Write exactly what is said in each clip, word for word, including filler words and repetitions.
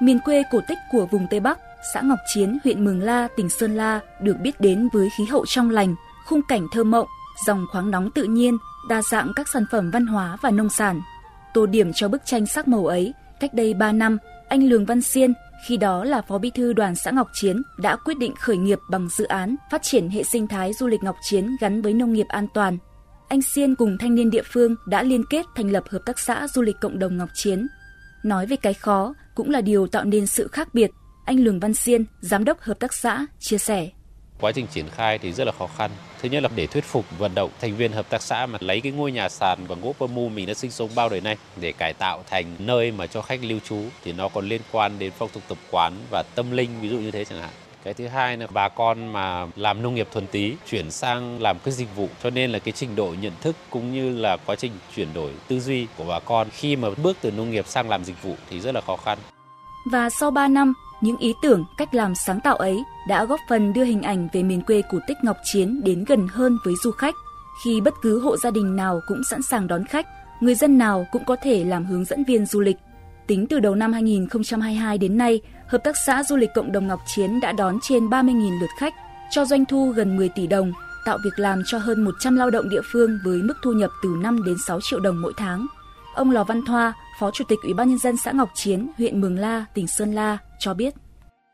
Miền quê cổ tích của vùng Tây Bắc, xã Ngọc Chiến, huyện Mường La, tỉnh Sơn La được biết đến với khí hậu trong lành, khung cảnh thơ mộng, dòng khoáng nóng tự nhiên, đa dạng các sản phẩm văn hóa và nông sản. Tô điểm cho bức tranh sắc màu ấy, cách đây ba năm, anh Lường Văn Siên, khi đó là phó bí thư đoàn xã Ngọc Chiến, đã quyết định khởi nghiệp bằng dự án phát triển hệ sinh thái du lịch Ngọc Chiến gắn với nông nghiệp an toàn. Anh Siên cùng thanh niên địa phương đã liên kết thành lập hợp tác xã du lịch cộng đồng Ngọc Chiến. Nói về cái khó cũng là điều tạo nên sự khác biệt, anh Lường Văn Siên, giám đốc hợp tác xã, chia sẻ. Quá trình triển khai thì rất là khó khăn. Thứ nhất là để thuyết phục vận động thành viên hợp tác xã mà lấy cái ngôi nhà sàn và gỗ pơ mu mình đã sinh sống bao đời nay để cải tạo thành nơi mà cho khách lưu trú thì nó còn liên quan đến phong tục tập quán và tâm linh, ví dụ như thế chẳng hạn. Cái thứ hai là bà con mà làm nông nghiệp thuần túy chuyển sang làm cái dịch vụ, cho nên là cái trình độ nhận thức cũng như là quá trình chuyển đổi tư duy của bà con khi mà bước từ nông nghiệp sang làm dịch vụ thì rất là khó khăn. Và sau ba năm, những ý tưởng, cách làm sáng tạo ấy đã góp phần đưa hình ảnh về miền quê cổ tích Ngọc Chiến đến gần hơn với du khách. Khi bất cứ hộ gia đình nào cũng sẵn sàng đón khách, người dân nào cũng có thể làm hướng dẫn viên du lịch. Tính từ đầu năm hai nghìn không trăm hai mươi hai đến nay, Hợp tác xã Du lịch Cộng đồng Ngọc Chiến đã đón trên ba mươi nghìn lượt khách, cho doanh thu gần mười tỷ đồng, tạo việc làm cho hơn một trăm lao động địa phương với mức thu nhập từ năm đến sáu triệu đồng mỗi tháng. Ông Lò Văn Thoa, Phó Chủ tịch Ủy ban Nhân dân xã Ngọc Chiến, huyện Mường La, tỉnh Sơn La cho biết.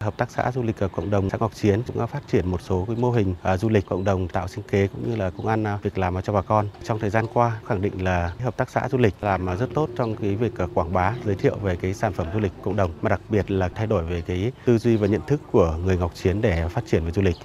Hợp tác xã du lịch cộng đồng xã Ngọc Chiến cũng đã phát triển một số cái mô hình du lịch cộng đồng tạo sinh kế cũng như là công ăn việc làm cho bà con. Trong thời gian qua khẳng định là hợp tác xã du lịch làm rất tốt trong cái việc quảng bá, giới thiệu về cái sản phẩm du lịch cộng đồng, mà đặc biệt là thay đổi về cái tư duy và nhận thức của người Ngọc Chiến để phát triển về du lịch.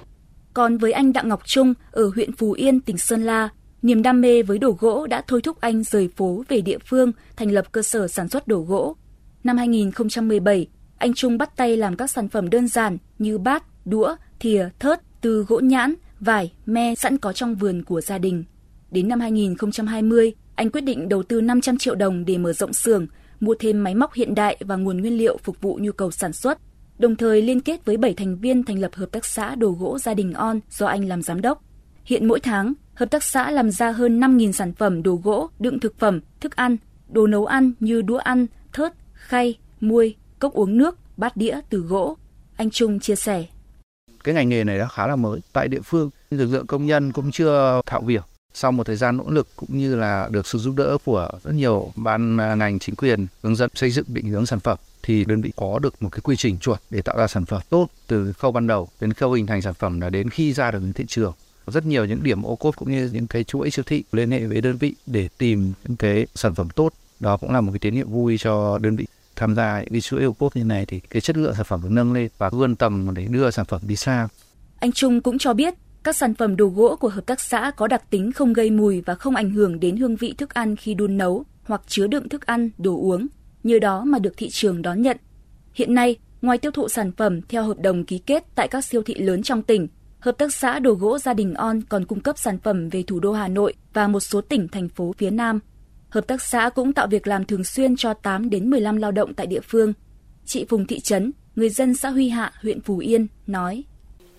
Còn với anh Đặng Ngọc Trung ở huyện Phú Yên, tỉnh Sơn La, niềm đam mê với đồ gỗ đã thôi thúc anh rời phố về địa phương, thành lập cơ sở sản xuất đồ gỗ. Năm hai nghìn không trăm mười bảy, anh Trung bắt tay làm các sản phẩm đơn giản như bát, đũa, thìa, thớt từ gỗ nhãn, vải, me sẵn có trong vườn của gia đình. Đến năm hai nghìn không trăm hai mươi, anh quyết định đầu tư năm trăm triệu đồng để mở rộng xưởng, mua thêm máy móc hiện đại và nguồn nguyên liệu phục vụ nhu cầu sản xuất, đồng thời liên kết với bảy thành viên thành lập Hợp tác xã Đồ gỗ Gia đình On do anh làm giám đốc. Hiện mỗi tháng, hợp tác xã làm ra hơn năm nghìn sản phẩm đồ gỗ đựng thực phẩm, thức ăn, đồ nấu ăn như đũa ăn, thớt, khay, muôi, cốc uống nước, bát đĩa từ gỗ. Anh Trung chia sẻ. Cái ngành nghề này nó khá là mới. Tại địa phương, lực lượng công nhân cũng chưa thạo việc. Sau một thời gian nỗ lực cũng như là được sự giúp đỡ của rất nhiều ban ngành chính quyền hướng dẫn xây dựng định hướng sản phẩm, thì đơn vị có được một cái quy trình chuẩn để tạo ra sản phẩm tốt từ khâu ban đầu đến khâu hình thành sản phẩm là đến khi ra được đến thị trường. Rất nhiều những điểm ô cốp cũng như những cái chuỗi siêu thị liên hệ với đơn vị để tìm những cái sản phẩm tốt. Đó cũng là một cái tín hiệu vui cho đơn vị. Tham gia những cái chuỗi ô cốp như này thì cái chất lượng sản phẩm được nâng lên và vươn tầm để đưa sản phẩm đi xa. Anh Trung cũng cho biết các sản phẩm đồ gỗ của hợp tác xã có đặc tính không gây mùi và không ảnh hưởng đến hương vị thức ăn khi đun nấu hoặc chứa đựng thức ăn, đồ uống, nhờ đó mà được thị trường đón nhận. Hiện nay, ngoài tiêu thụ sản phẩm theo hợp đồng ký kết tại các siêu thị lớn trong tỉnh, Hợp tác xã Đồ gỗ Gia đình On còn cung cấp sản phẩm về thủ đô Hà Nội và một số tỉnh, thành phố phía Nam. Hợp tác xã cũng tạo việc làm thường xuyên cho tám đến mười lăm lao động tại địa phương. Chị Phùng Thị Trấn, người dân xã Huy Hạ, huyện Phú Yên, nói.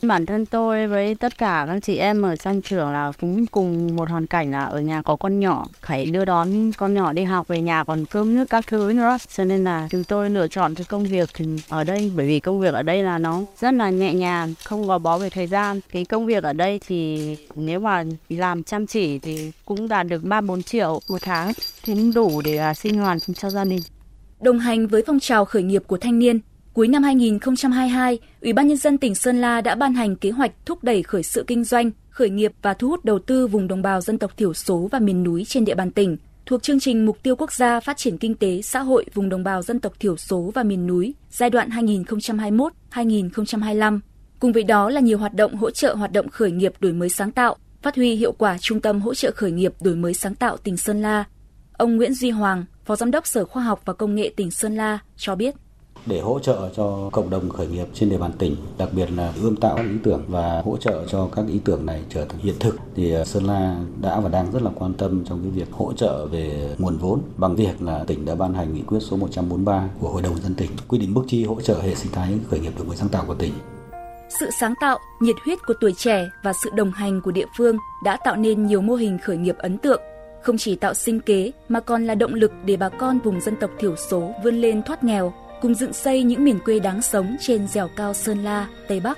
Bản thân tôi với tất cả các chị em ở trong trường là cũng cùng một hoàn cảnh, là ở nhà có con nhỏ, phải đưa đón con nhỏ đi học về nhà còn cơm nước các thứ nữa. Cho nên là chúng tôi lựa chọn cái công việc ở đây, bởi vì công việc ở đây là nó rất là nhẹ nhàng, không gò bó về thời gian. Cái công việc ở đây thì nếu mà làm chăm chỉ thì cũng đạt được ba bốn triệu một tháng, thì cũng đủ để sinh hoạt cho gia đình. Đồng hành với phong trào khởi nghiệp của thanh niên, cuối năm hai nghìn không trăm hai mươi hai, Ủy ban Nhân dân tỉnh Sơn La đã ban hành kế hoạch thúc đẩy khởi sự kinh doanh, khởi nghiệp và thu hút đầu tư vùng đồng bào dân tộc thiểu số và miền núi trên địa bàn tỉnh, thuộc chương trình Mục tiêu Quốc gia Phát triển Kinh tế Xã hội vùng đồng bào dân tộc thiểu số và miền núi giai đoạn hai nghìn không trăm hai mươi mốt đến hai nghìn không trăm hai mươi lăm. Cùng với đó là nhiều hoạt động hỗ trợ hoạt động khởi nghiệp đổi mới sáng tạo, phát huy hiệu quả Trung tâm Hỗ trợ Khởi nghiệp Đổi mới sáng tạo tỉnh Sơn La. Ông Nguyễn Duy Hoàng, Phó Giám đốc Sở Khoa học và Công nghệ tỉnh Sơn La cho biết. Để hỗ trợ cho cộng đồng khởi nghiệp trên địa bàn tỉnh, đặc biệt là ươm tạo các ý tưởng và hỗ trợ cho các ý tưởng này trở thành hiện thực, thì Sơn La đã và đang rất là quan tâm trong cái việc hỗ trợ về nguồn vốn bằng việc là tỉnh đã ban hành nghị quyết số một trăm bốn mươi ba của Hội đồng dân tỉnh quy định mức chi hỗ trợ hệ sinh thái khởi nghiệp đổi mới sáng tạo của tỉnh. Sự sáng tạo, nhiệt huyết của tuổi trẻ và sự đồng hành của địa phương đã tạo nên nhiều mô hình khởi nghiệp ấn tượng, không chỉ tạo sinh kế mà còn là động lực để bà con vùng dân tộc thiểu số vươn lên thoát nghèo, cùng dựng xây những miền quê đáng sống trên dẻo cao Sơn La, Tây Bắc.